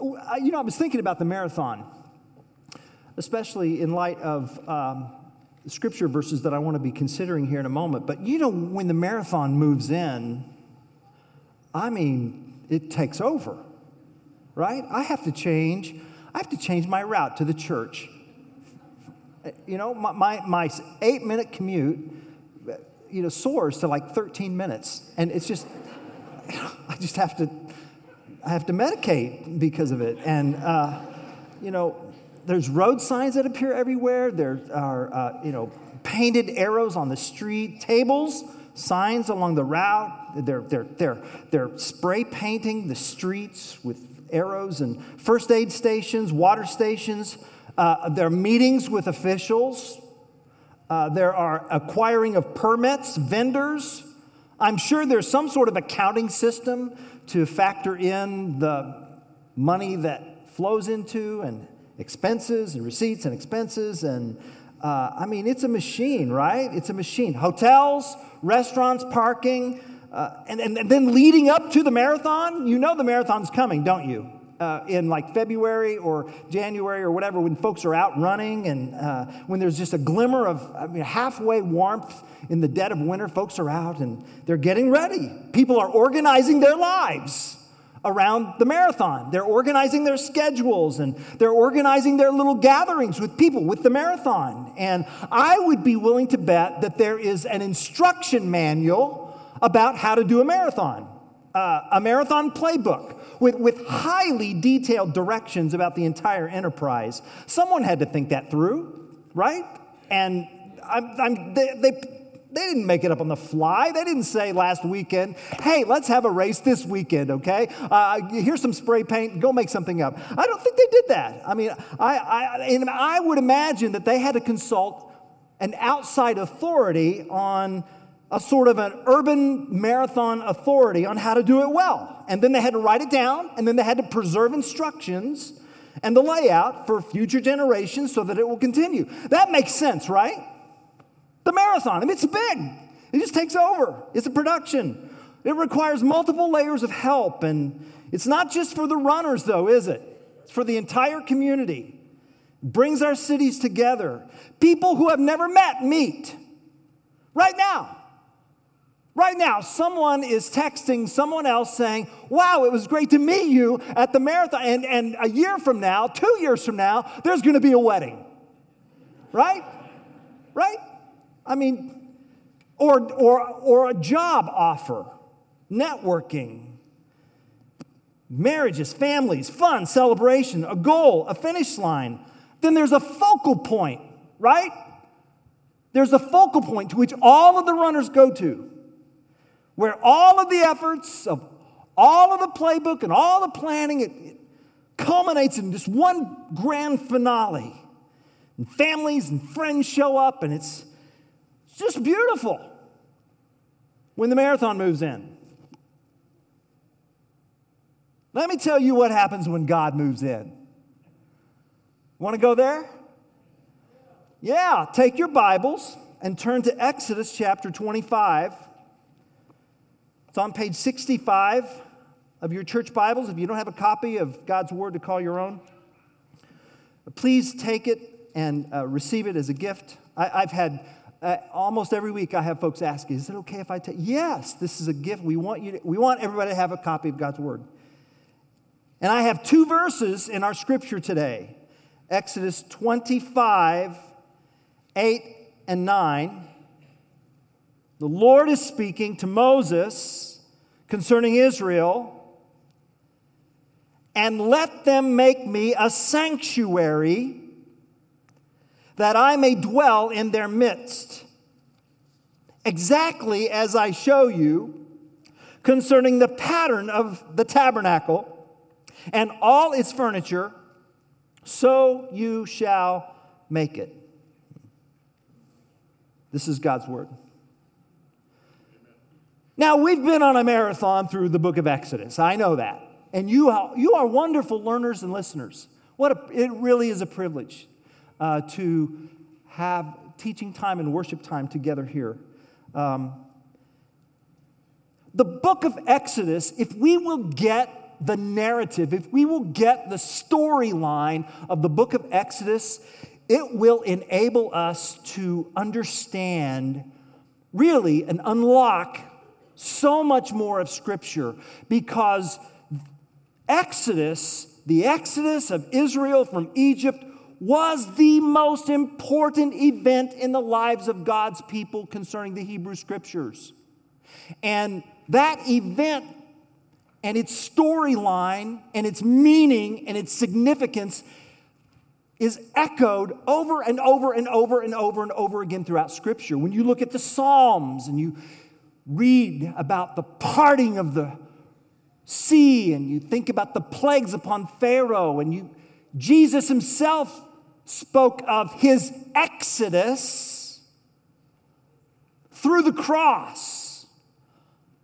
You know, I was thinking about the marathon, especially in light of scripture verses that I want to be considering here in a moment. But you know, when the marathon moves in, I mean, it takes over, right? I have to change my route to the church. You know, my 8-minute commute, you know, soars to like 13 minutes. And it's just, you know, I have to medicate because of it. And, you know, there's road signs that appear everywhere. There are, you know, painted arrows on the street, tables, signs along the route. They're spray painting the streets with arrows and first aid stations, water stations. There are meetings with officials. There are acquiring of permits, vendors. I'm sure there's some sort of accounting system to factor in the money that flows into and expenses and receipts and expenses. And I mean, it's a machine, right? It's a machine. Hotels, restaurants, parking, and then leading up to the marathon. You know the marathon's coming, don't you? In like February or January or whatever, when folks are out running and when there's just a glimmer of halfway warmth in the dead of winter, folks are out and they're getting ready. People are organizing their lives around the marathon. They're organizing their schedules and they're organizing their little gatherings with people with the marathon. And I would be willing to bet that there is an instruction manual about how to do a marathon. A marathon playbook with highly detailed directions about the entire enterprise. Someone had to think that through, right? And they didn't make it up on the fly. They didn't say last weekend, hey, let's have a race this weekend, okay? Here's some spray paint. Go make something up. I don't think they did that. I mean, I would imagine that they had to consult an outside authority on a sort of an urban marathon authority on how to do it well. And then they had to write it down, and then they had to preserve instructions and the layout for future generations so that it will continue. That makes sense, right? The marathon, I mean, it's big. It just takes over. It's a production. It requires multiple layers of help, and it's not just for the runners, though, is it? It's for the entire community. It brings our cities together. People who have never met meet right now. Right now, someone is texting someone else saying, wow, it was great to meet you at the marathon. And a year from now, 2 years from now, there's going to be a wedding. Right? Right? I mean, or a job offer, networking, marriages, families, fun, celebration, a goal, a finish line. Then there's a focal point, right? There's a focal point to which all of the runners go to, where all of the efforts of all of the playbook and all the planning, it culminates in just one grand finale. And families and friends show up, and it's just beautiful when the marathon moves in. Let me tell you what happens when God moves in. Want to go there? Yeah, take your Bibles and turn to Exodus chapter 25. It's on page 65 of your church Bibles. If you don't have a copy of God's Word to call your own, please take it and receive it as a gift. I've had almost every week I have folks ask, is it okay if I take? Yes, this is a gift. We want everybody to have a copy of God's Word. And I have two verses in our scripture today, Exodus 25, 8 and 9. The Lord is speaking to Moses concerning Israel, and let them make me a sanctuary that I may dwell in their midst, exactly as I show you concerning the pattern of the tabernacle and all its furniture, so you shall make it. This is God's word. Now, we've been on a marathon through the book of Exodus. I know that. And you are wonderful learners and listeners. It really is a privilege to have teaching time and worship time together here. The book of Exodus, if we will get the narrative, if we will get the storyline of the book of Exodus, it will enable us to understand really and unlock so much more of Scripture, because Exodus, the exodus of Israel from Egypt, was the most important event in the lives of God's people concerning the Hebrew Scriptures. And that event and its storyline and its meaning and its significance is echoed over and over and over and over and over again throughout Scripture. When you look at the Psalms and you read about the parting of the sea and you think about the plagues upon Pharaoh, and Jesus himself spoke of his exodus through the cross.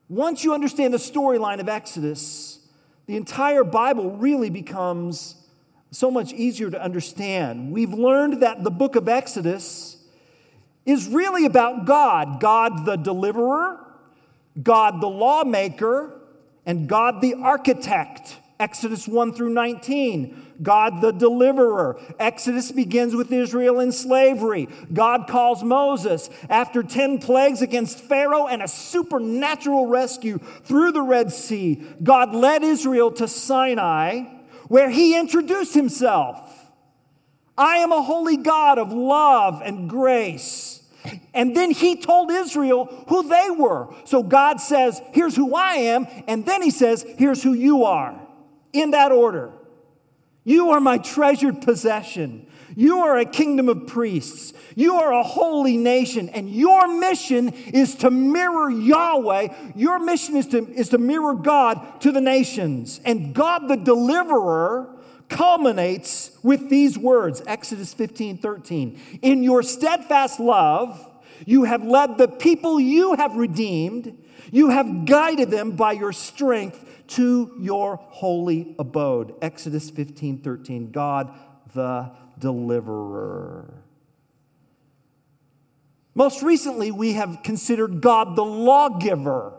Once you understand the storyline of Exodus, the entire Bible really becomes so much easier to understand. We've learned that the book of Exodus is really about God. God the deliverer, God the lawmaker, and God the architect. Exodus 1 through 19. God the deliverer. Exodus begins with Israel in slavery. God calls Moses after 10 plagues against Pharaoh and a supernatural rescue through the Red Sea. God led Israel to Sinai, where he introduced himself. I am a holy God of love and grace. And then he told Israel who they were. So God says, here's who I am. And then he says, here's who you are. In that order. You are my treasured possession. You are a kingdom of priests. You are a holy nation. And your mission is to mirror Yahweh. Your mission is to mirror God to the nations. And God the deliverer culminates with these words. Exodus 15:13. In your steadfast love, you have led the people you have redeemed. You have guided them by your strength to your holy abode. Exodus 15:13. God the deliverer. Most recently, we have considered God the lawgiver,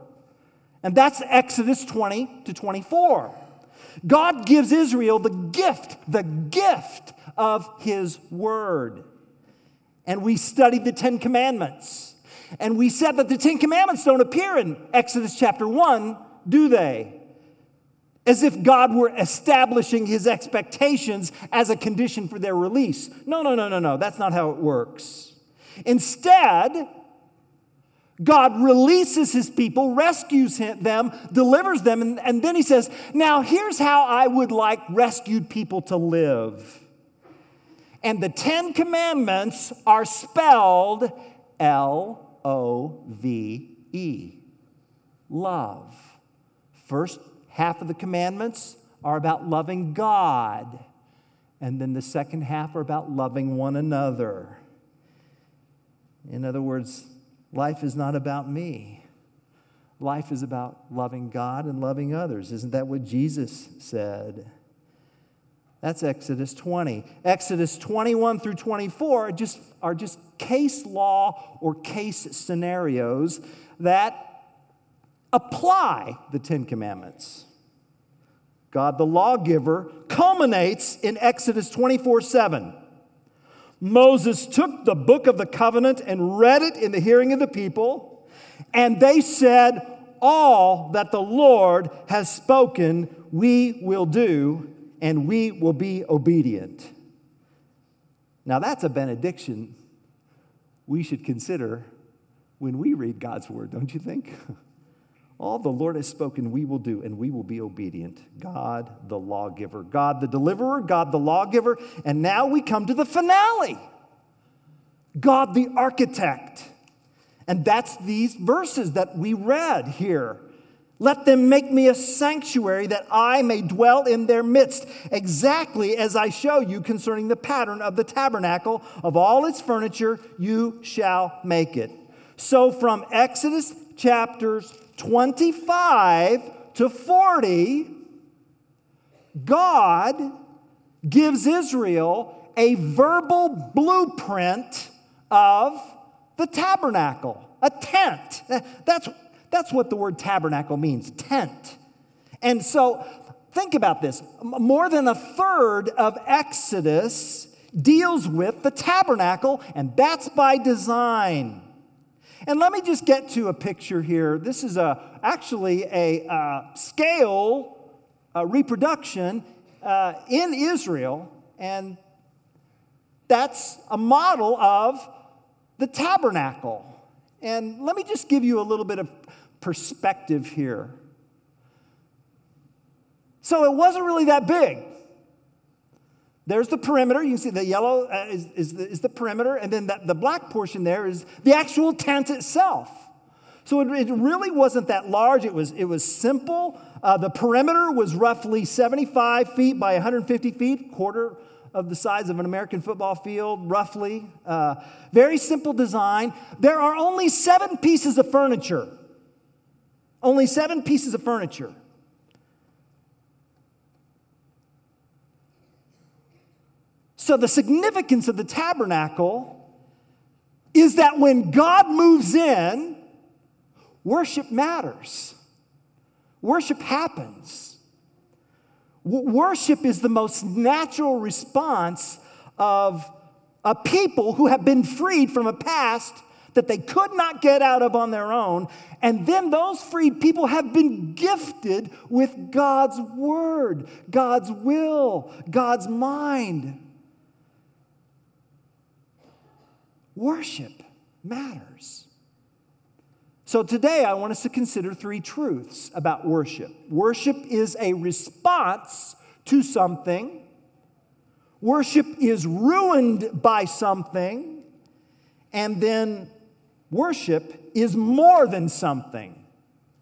and that's Exodus 20 to 24. God gives Israel the gift of his word. And we studied the Ten Commandments, and we said that the Ten Commandments don't appear in Exodus chapter 1, do they? As if God were establishing his expectations as a condition for their release. No. That's not how it works. Instead, God releases his people, rescues them, delivers them, and then he says, now here's how I would like rescued people to live. And the Ten Commandments are spelled L-O-V-E. Love. First half of the commandments are about loving God. And then the second half are about loving one another. In other words, life is not about me. Life is about loving God and loving others. Isn't that what Jesus said? That's Exodus 20. Exodus 21 through 24 are just case law or case scenarios that apply the Ten Commandments. God the lawgiver culminates in Exodus 24:7. Moses took the book of the covenant and read it in the hearing of the people, and they said, all that the Lord has spoken, we will do, and we will be obedient. Now that's a benediction we should consider when we read God's word, don't you think? All the Lord has spoken, we will do, and we will be obedient. God, the lawgiver. God, the deliverer. God, the lawgiver. And now we come to the finale. God, the architect. And that's these verses that we read here. Let them make me a sanctuary that I may dwell in their midst, exactly as I show you concerning the pattern of the tabernacle. Of all its furniture, you shall make it. So from Exodus chapters 25 to 40, God gives Israel a verbal blueprint of the tabernacle, a tent. That's what the word tabernacle means, tent. And so Think about this. More than a third of Exodus deals with the tabernacle, and that's by design. And let me just get to a picture here. This is actually a scale reproduction in Israel, and that's a model of the tabernacle. And let me just give you a little bit of perspective here. So it wasn't really that big. There's the perimeter. You can see the yellow is the perimeter, and then the black portion there is the actual tent itself. So it really wasn't that large. It was simple. The perimeter was roughly 75 feet by 150 feet, quarter of the size of an American football field, roughly. Very simple design. There are only 7 pieces of furniture. Only 7 pieces of furniture. So the significance of the tabernacle is that when God moves in, worship matters. Worship happens. Worship is the most natural response of a people who have been freed from a past that they could not get out of on their own. And then those freed people have been gifted with God's word, God's will, God's mind. Worship matters. So today I want us to consider 3 truths about worship. Worship is a response to something. Worship is ruined by something. And then worship is more than something.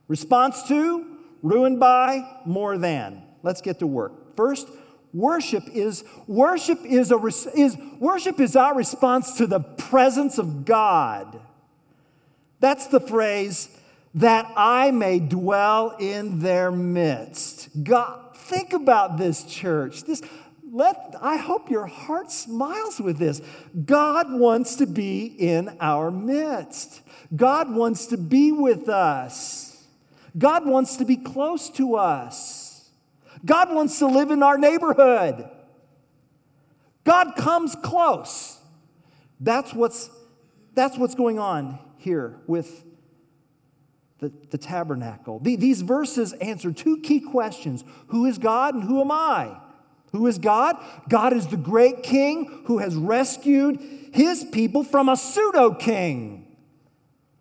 Response to, ruined by, more than. Let's get to work. First, Worship is our response to the presence of God. That's the phrase, that I may dwell in their midst. God, think about this, church. I hope your heart smiles with this. God wants to be in our midst. God wants to be with us. God wants to be close to us. God wants to live in our neighborhood. God comes close. That's what's going on here with the tabernacle. These verses answer 2 key questions. Who is God and who am I? Who is God? God is the great king who has rescued his people from a pseudo-king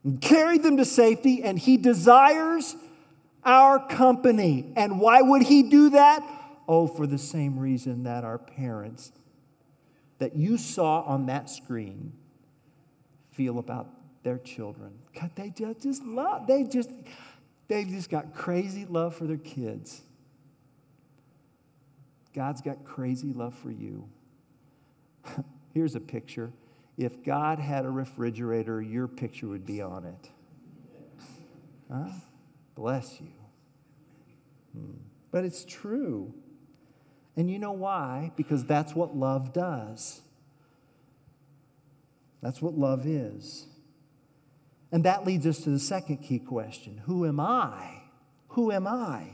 and carried them to safety, and he desires our company. And why would he do that? Oh, for the same reason that our parents, that you saw on that screen, feel about their children. God, they've just got crazy love for their kids. God's got crazy love for you. Here's a picture. If God had a refrigerator, your picture would be on it. Huh? Bless you. But it's true. And you know why? Because that's what love does. That's what love is. And that leads us to the second key question. Who am I? Who am I?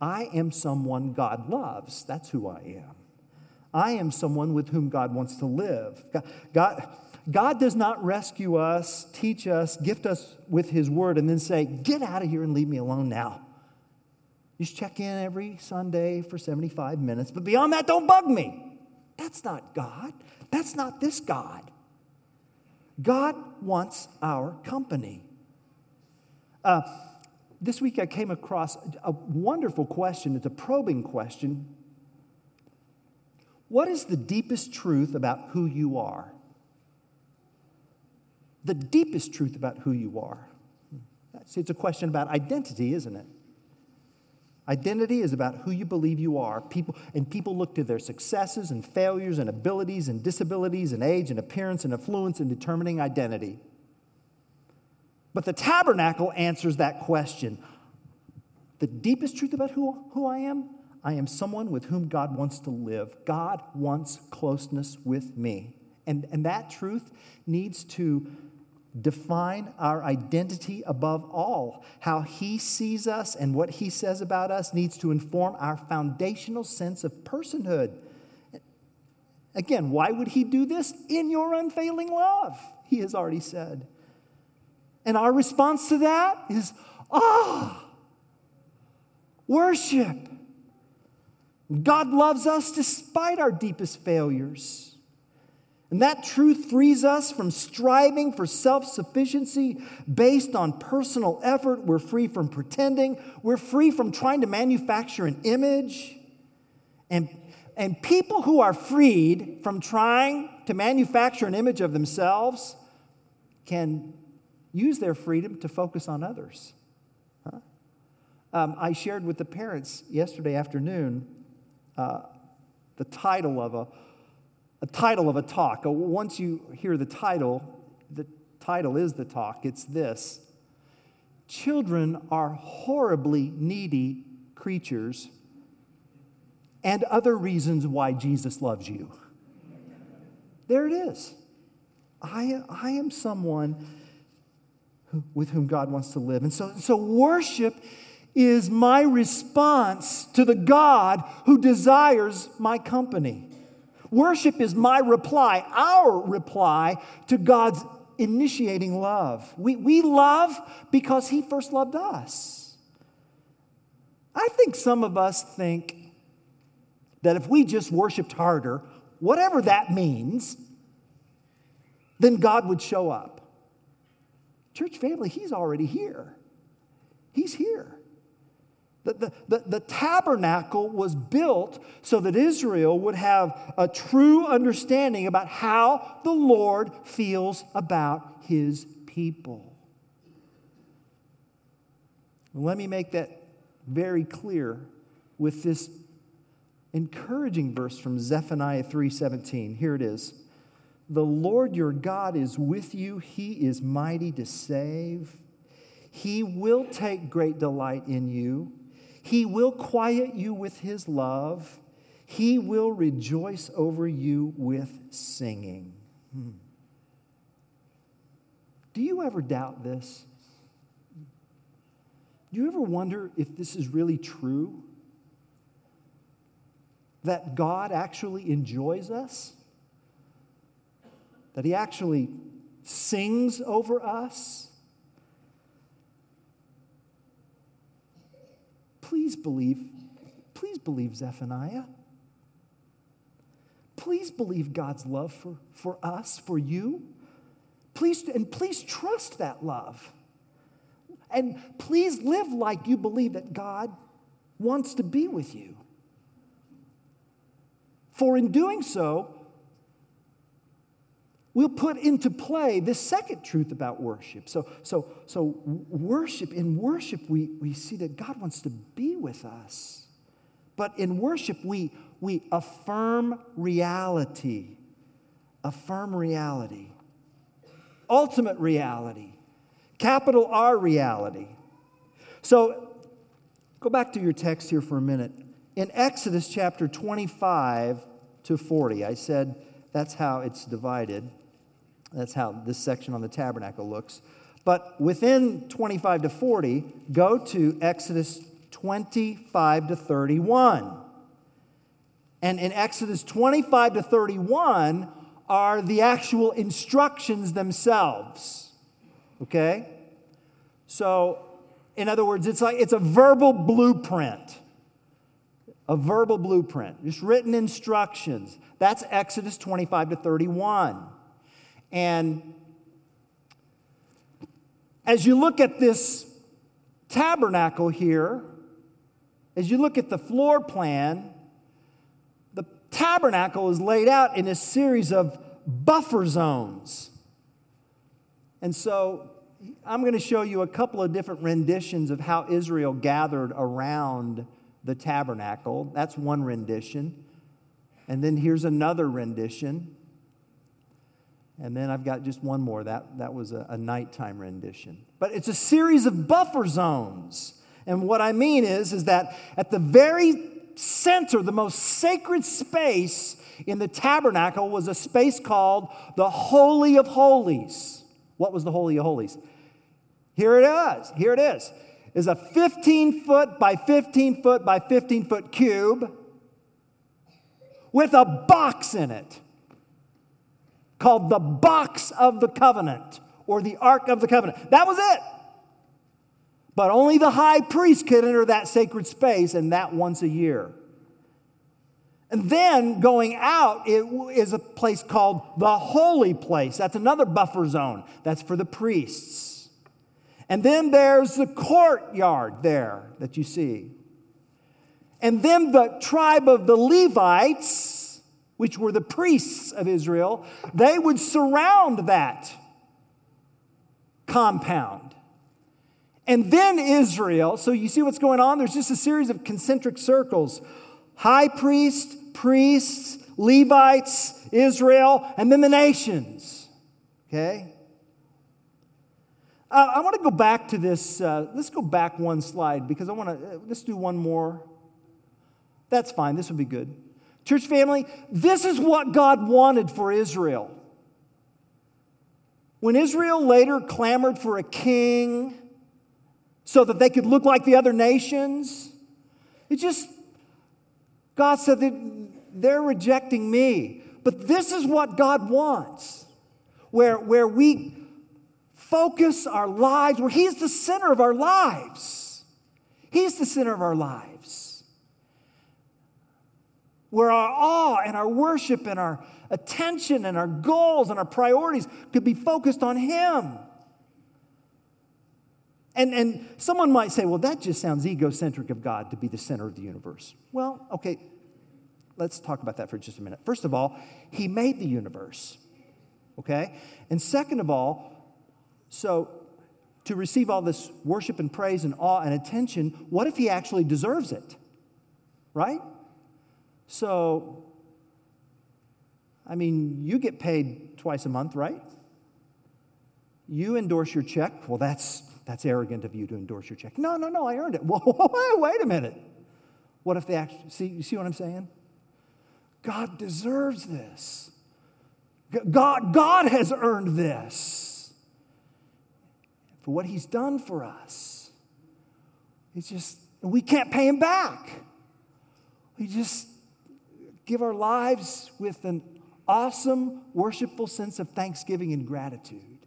I am someone God loves. That's who I am. I am someone with whom God wants to live. God does not rescue us, teach us, gift us with his word, and then say, get out of here and leave me alone now. You should check in every Sunday for 75 minutes, but beyond that, don't bug me. That's not God. That's not this God. God wants our company. This week I came across a wonderful question. It's a probing question. What is the deepest truth about who you are? The deepest truth about who you are. See, it's a question about identity, isn't it? Identity is about who you believe you are. People look to their successes and failures and abilities and disabilities and age and appearance and affluence in determining identity. But the tabernacle answers that question. The deepest truth about who I am someone with whom God wants to live. God wants closeness with me. And that truth needs to define our identity above all. How he sees us and what he says about us needs to inform our foundational sense of personhood. Again, why would he do this? In your unfailing love, he has already said. And our response to that is, worship. God loves us despite our deepest failures. And that truth frees us from striving for self-sufficiency based on personal effort. We're free from pretending. We're free from trying to manufacture an image. And people who are freed from trying to manufacture an image of themselves can use their freedom to focus on others. I shared with the parents yesterday afternoon the title of a talk. Once you hear the title is the talk. It's this: children are horribly needy creatures, and other reasons why Jesus loves you. There it is. I am someone with whom God wants to live. And so worship is my response to the God who desires my company. Worship is my reply, our reply to God's initiating love. We love because he first loved us. I think some of us think that if we just worshiped harder, whatever that means, then God would show up. Church family, he's already here. He's here. The tabernacle was built so that Israel would have a true understanding about how the Lord feels about his people. Let me make that very clear with this encouraging verse from Zephaniah 3:17. Here it is. The Lord your God is with you. He is mighty to save. He will take great delight in you. He will quiet you with his love. He will rejoice over you with singing. Do you ever doubt this? Do you ever wonder if this is really true? That God actually enjoys us? That he actually sings over us? Please believe Zephaniah. Please believe God's love for us, for you. Please trust that love. And please live like you believe that God wants to be with you. For in doing so, we'll put into play this second truth about worship. So worship, in worship, we see that God wants to be with us. But in worship, we affirm reality. Affirm reality. Ultimate reality. Capital R reality. So go back to your text here for a minute. In Exodus chapter 25 to 40, I said that's how it's divided. That's how this section on the tabernacle looks. But within 25 to 40, go to Exodus 25 to 31. And in Exodus 25 to 31 are the actual instructions themselves. Okay? So, in other words, it's a verbal blueprint. A verbal blueprint, just written instructions. That's Exodus 25 to 31. And as you look at this tabernacle here, as you look at the floor plan, the tabernacle is laid out in a series of buffer zones. And so I'm going to show you a couple of different renditions of how Israel gathered around the tabernacle. That's one rendition. And then here's another rendition. And then I've got just one more. That was a nighttime rendition. But it's a series of buffer zones. And what I mean is that at the very center, the most sacred space in the tabernacle was a space called the Holy of Holies. What was the Holy of Holies? Here it is. Here it is. It's a 15-foot by 15-foot by 15-foot cube with a box in it called the Box of the Covenant or the Ark of the Covenant. That was it. But only the high priest could enter that sacred space, and that once a year. And then going out, it is a place called the Holy Place. That's another buffer zone. That's for the priests. And then there's the courtyard there that you see. And then the tribe of the Levites, which were the priests of Israel, they would surround that compound. And then Israel, so you see what's going on? There's just a series of concentric circles. High priest, priests, Levites, Israel, and then the nations. Okay? I want to go back to this. Let's go back one slide because I want to, let's do one more. That's fine. This would be good. Church family, this is what God wanted for Israel. When Israel later clamored for a king so that they could look like the other nations, it just, God said that they're rejecting me. But this is what God wants, where we focus our lives, where He's the center of our lives. He's the center of our lives. Where our awe and our worship and our attention and our goals and our priorities could be focused on Him. And someone might say, well, that just sounds egocentric of God to be the center of the universe. Well, okay, let's talk about that for just a minute. First of all, He made the universe, okay? And second of all, so to receive all this worship and praise and awe and attention, what if He actually deserves it, right? So, I mean, you get paid twice a month, right? You endorse your check. Well, that's arrogant of you to endorse your check. No, I earned it. Whoa, wait a minute. What if they actually, you see what I'm saying? God deserves this. God has earned this. For what He's done for us. It's just, we can't pay Him back. We just give our lives with an awesome, worshipful sense of thanksgiving and gratitude.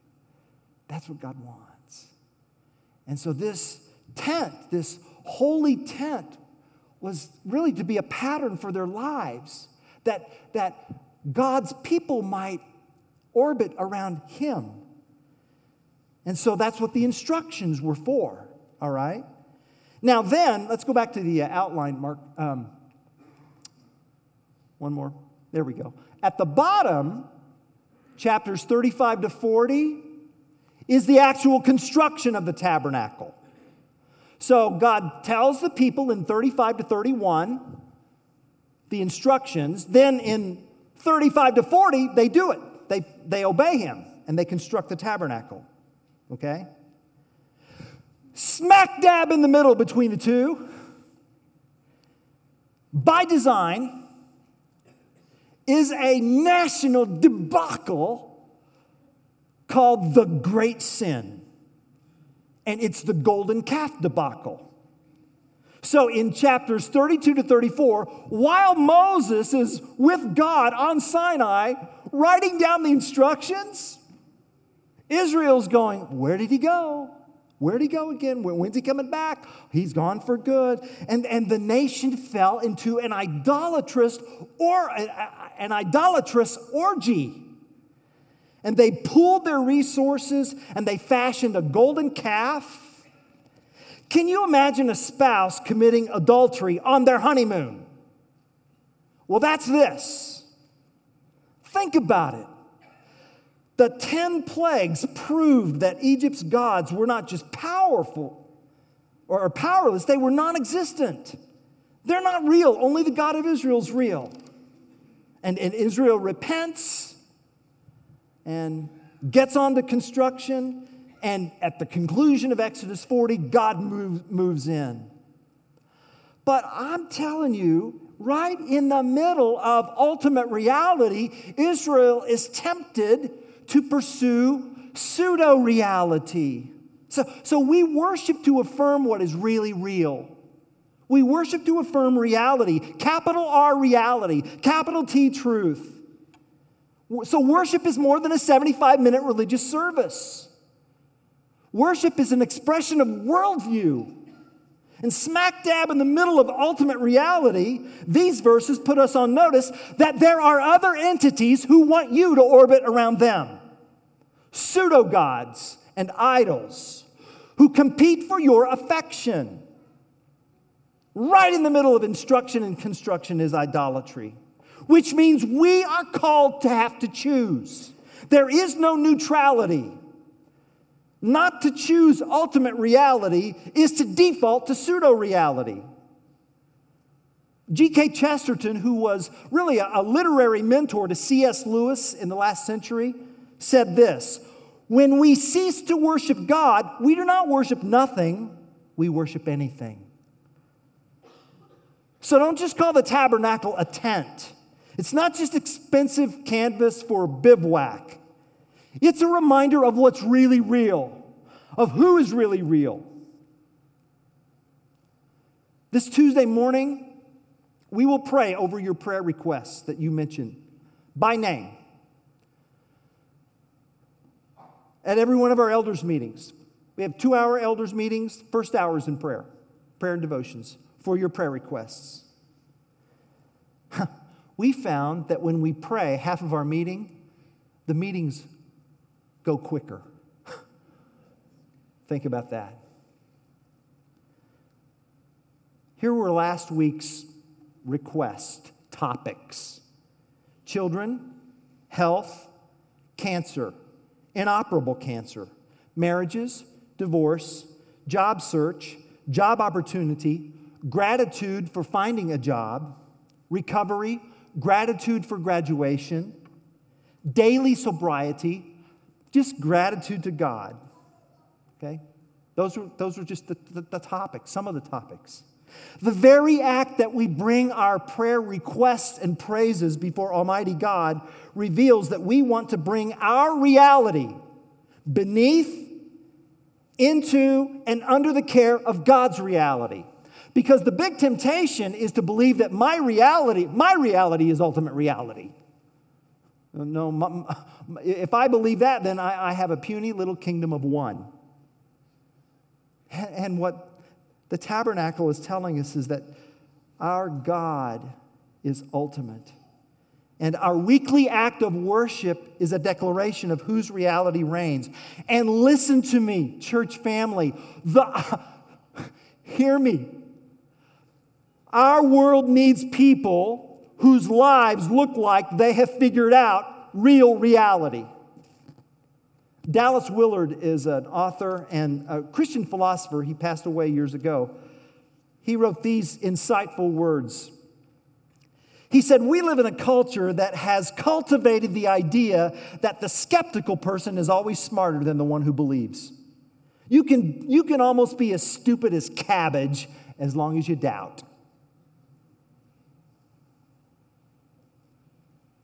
That's what God wants. And so this tent, this holy tent, was really to be a pattern for their lives, that God's people might orbit around Him. And so that's what the instructions were for, all right? Now then, let's go back to the outline, Mark. One more. There we go. At the bottom, chapters 35 to 40, is the actual construction of the tabernacle. So God tells the people in 35 to 31 the instructions. Then in 35 to 40, they do it. They obey Him, and they construct the tabernacle. Okay? Smack dab in the middle between the two, by design, is a national debacle called the Great Sin. And it's the golden calf debacle. So in chapters 32 to 34, while Moses is with God on Sinai, writing down the instructions, Israel's going, where did he go? Where did he go again? When's he coming back? He's gone for good. And the nation fell into an idolatrous orgy. And they pooled their resources and they fashioned a golden calf. Can you imagine a spouse committing adultery on their honeymoon? Well, that's this. Think about it. The 10 plagues proved that Egypt's gods were not just powerful or powerless, they were non-existent. They're not real. Only the God of Israel is real. And Israel repents and gets on to construction, and at the conclusion of Exodus 40, God moves in. But I'm telling you, right in the middle of ultimate reality, Israel is tempted to pursue pseudo-reality. So we worship to affirm what is really real. We worship to affirm reality, capital R reality, capital T truth. So worship is more than a 75-minute religious service. Worship is an expression of worldview. And smack dab in the middle of ultimate reality, these verses put us on notice that there are other entities who want you to orbit around them. Pseudo-gods and idols who compete for your affection. Right in the middle of instruction and construction is idolatry, which means we are called to have to choose. There is no neutrality. Not to choose ultimate reality is to default to pseudo-reality. G.K. Chesterton, who was really a literary mentor to C.S. Lewis in the last century, said this: when we cease to worship God, we do not worship nothing, we worship anything. So don't just call the tabernacle a tent. It's not just expensive canvas for bivouac. It's a reminder of what's really real, of who is really real. This Tuesday morning, we will pray over your prayer requests that you mentioned by name at every one of our elders' meetings. We have 2-hour elders' meetings, first hours in prayer and devotions for your prayer requests. We found that when we pray half of our meeting, the meetings go quicker. Think about that. Here were last week's request topics: children, health, cancer, inoperable cancer, marriages, divorce, job search, job opportunity, gratitude for finding a job, recovery, gratitude for graduation, daily sobriety, just gratitude to God. Okay? Those were just the topics, some of the topics. The very act that we bring our prayer requests and praises before Almighty God reveals that we want to bring our reality beneath, into, and under the care of God's reality. Because the big temptation is to believe that my reality is ultimate reality. No, if I believe that, then I have a puny little kingdom of one. And what the tabernacle is telling us is that our God is ultimate. And our weekly act of worship is a declaration of whose reality reigns. And listen to me, church family. Hear me. Our world needs people whose lives look like they have figured out real reality. Dallas Willard is an author and a Christian philosopher. He passed away years ago. He wrote these insightful words. He said, "We live in a culture that has cultivated the idea that the skeptical person is always smarter than the one who believes. You can almost be as stupid as cabbage as long as you doubt."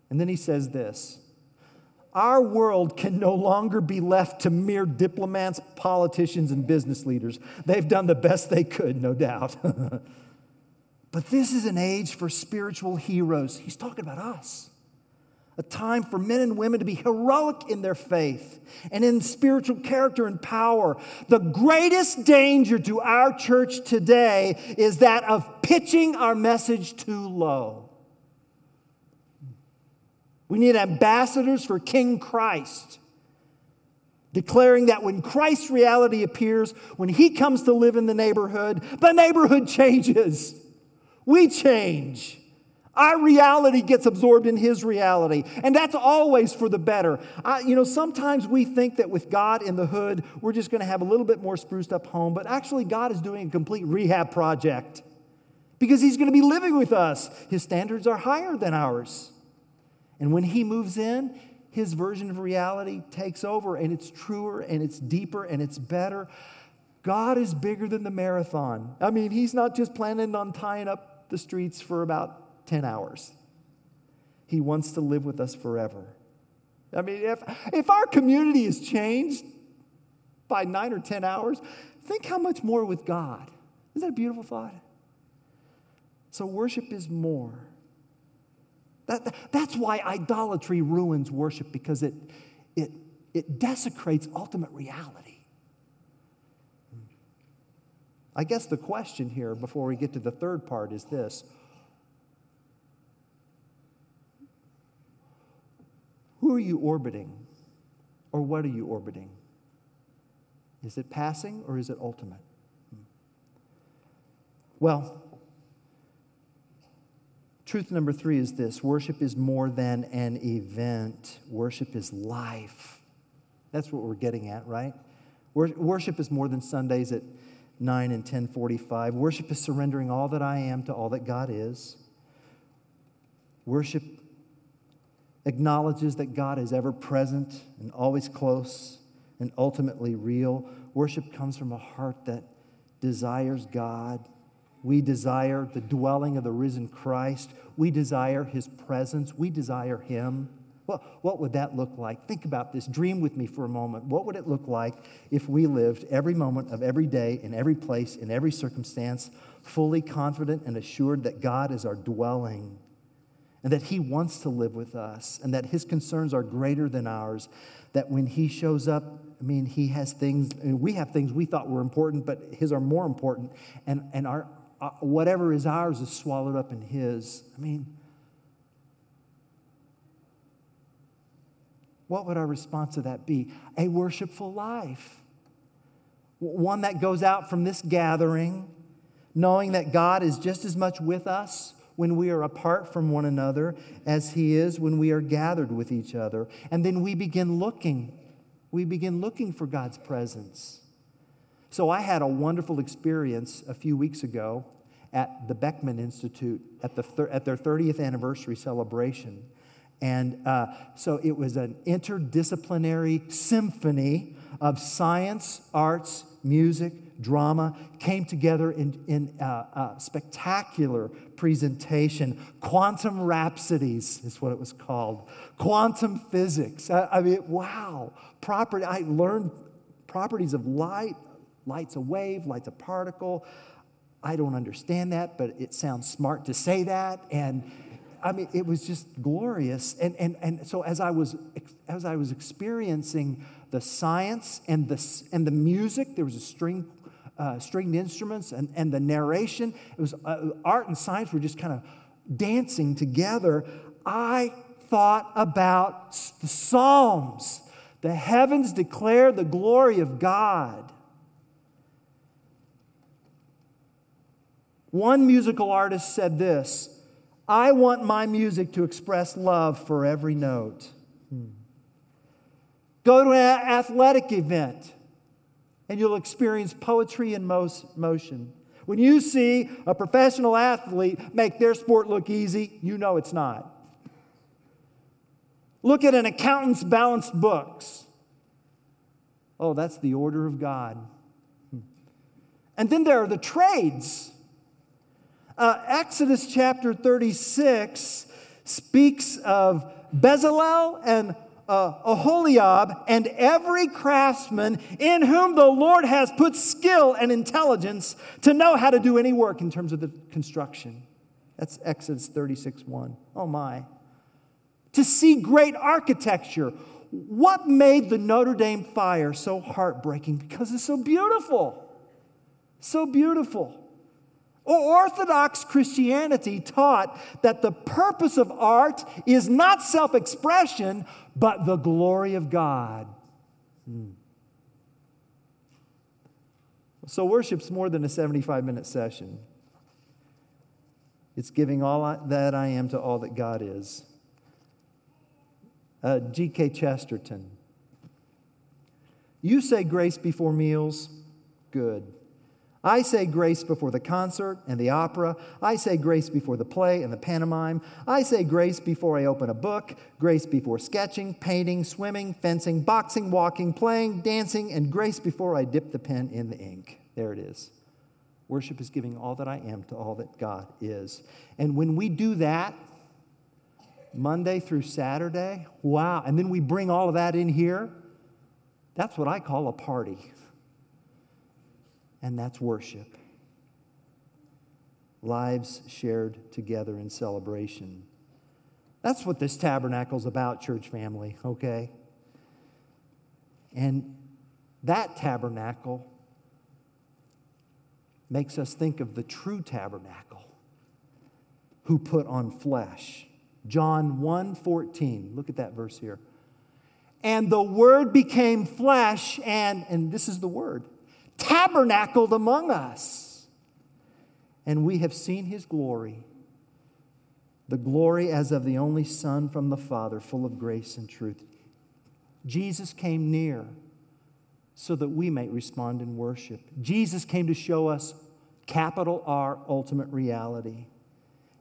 And then he says this: our world can no longer be left to mere diplomats, politicians, and business leaders. They've done the best they could, no doubt. But this is an age for spiritual heroes. He's talking about us. A time for men and women to be heroic in their faith and in spiritual character and power. The greatest danger to our church today is that of pitching our message too low. We need ambassadors for King Christ, declaring that when Christ's reality appears, when he comes to live in the neighborhood changes. We change. Our reality gets absorbed in his reality, and that's always for the better. Sometimes we think that with God in the hood, we're just going to have a little bit more spruced up home, but actually God is doing a complete rehab project because he's going to be living with us. His standards are higher than ours. And when he moves in, his version of reality takes over, and it's truer, and it's deeper, and it's better. God is bigger than the marathon. I mean, he's not just planning on tying up the streets for about 10 hours. He wants to live with us forever. I mean, if our community is changed by 9 or 10 hours, think how much more with God. Isn't that a beautiful thought? So worship is more. That's why idolatry ruins worship, because it desecrates ultimate reality. I guess the question here before we get to the third part is this. Who are you orbiting, or what are you orbiting? Is it passing or is it ultimate? Well, truth number 3 is this. Worship is more than an event. Worship is life. That's what we're getting at, right? Worship is more than Sundays at 9 and 10:45. Worship is surrendering all that I am to all that God is. Worship acknowledges that God is ever present and always close and ultimately real. Worship comes from a heart that desires God. We desire the dwelling of the risen Christ. We desire his presence. We desire him. Well, what would that look like? Think about this. Dream with me for a moment. What would it look like if we lived every moment of every day, in every place, in every circumstance, fully confident and assured that God is our dwelling and that he wants to live with us and that his concerns are greater than ours, that when he shows up, I mean, he has things, and we have things we thought were important, but his are more important, and our whatever is ours is swallowed up in his. I mean, what would our response to that be? A worshipful life. One that goes out from this gathering knowing that God is just as much with us when we are apart from one another as he is when we are gathered with each other. And then we begin looking for God's presence. So I had a wonderful experience a few weeks ago at the Beckman Institute at their 30th anniversary celebration. And so it was an interdisciplinary symphony of science, arts, music, drama, came together in spectacular presentation. Quantum Rhapsodies is what it was called. Quantum physics. I mean, wow. I learned properties of light. Light's a wave, light's a particle. I don't understand that, but it sounds smart to say that. And I mean, it was just glorious. And so as I was experiencing the science and the music, there was a stringed instruments and the narration. It was art and science were just kind of dancing together. I thought about the Psalms. The heavens declare the glory of God. One musical artist said this, "I want my music to express love for every note." Go to an athletic event and you'll experience poetry in motion. When you see a professional athlete make their sport look easy, you know it's not. Look at an accountant's balanced books. Oh, that's the order of God. And then there are the trades. Exodus chapter 36 speaks of Bezalel and Oholiab and every craftsman in whom the Lord has put skill and intelligence to know how to do any work in terms of the construction. That's Exodus 36:1. Oh my. To see great architecture. What made the Notre Dame fire so heartbreaking? Because it's so beautiful. So beautiful. Orthodox Christianity taught that the purpose of art is not self-expression, but the glory of God. So worship's more than a 75-minute session. It's giving all that I am to all that God is. G.K. Chesterton. You say grace before meals? Good. I say grace before the concert and the opera. I say grace before the play and the pantomime. I say grace before I open a book, grace before sketching, painting, swimming, fencing, boxing, walking, playing, dancing, and grace before I dip the pen in the ink. There it is. Worship is giving all that I am to all that God is. And when we do that, Monday through Saturday. Wow. And then we bring all of that in here. That's what I call a party. And that's worship. Lives shared together in celebration. That's what this tabernacle's about, church family, okay? And that tabernacle makes us think of the true tabernacle who put on flesh. John 1:14. Look at that verse here. And the Word became flesh and this is the word, tabernacled among us. And we have seen His glory, the glory as of the only Son from the Father, full of grace and truth. Jesus came near so that we may respond in worship. Jesus came to show us capital R, ultimate reality.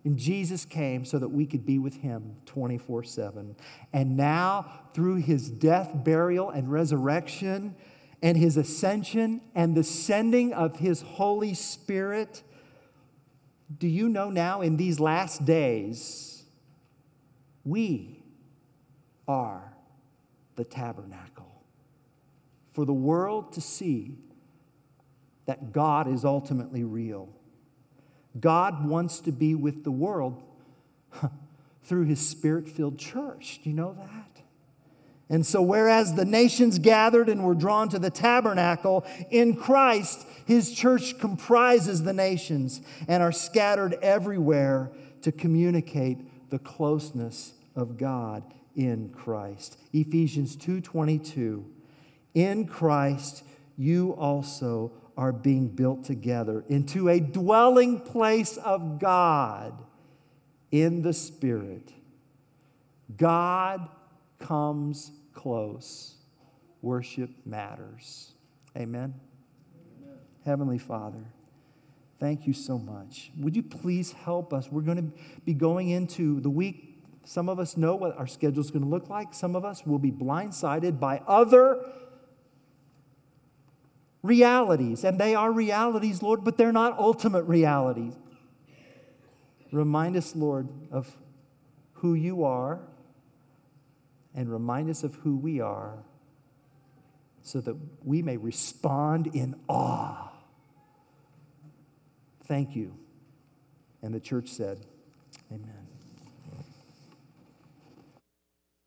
And Jesus came so that we could be with Him 24/7. And now, through His death, burial, and resurrection, and His ascension, and the sending of His Holy Spirit, do you know now, in these last days, we are the tabernacle for the world to see that God is ultimately real. God wants to be with the world through His Spirit-filled church. Do you know that? And so whereas the nations gathered and were drawn to the tabernacle, in Christ, His church comprises the nations and are scattered everywhere to communicate the closeness of God in Christ. Ephesians 2:22, in Christ you also are being built together into a dwelling place of God in the Spirit. God comes close. Worship matters. Amen? Amen. Heavenly Father, thank you so much. Would you please help us? We're going to be going into the week. Some of us know what our schedule is going to look like. Some of us will be blindsided by other realities, and they are realities, Lord, but they're not ultimate realities. Remind us, Lord, of who you are, and remind us of who we are, so that we may respond in awe. Thank you. And the church said, amen.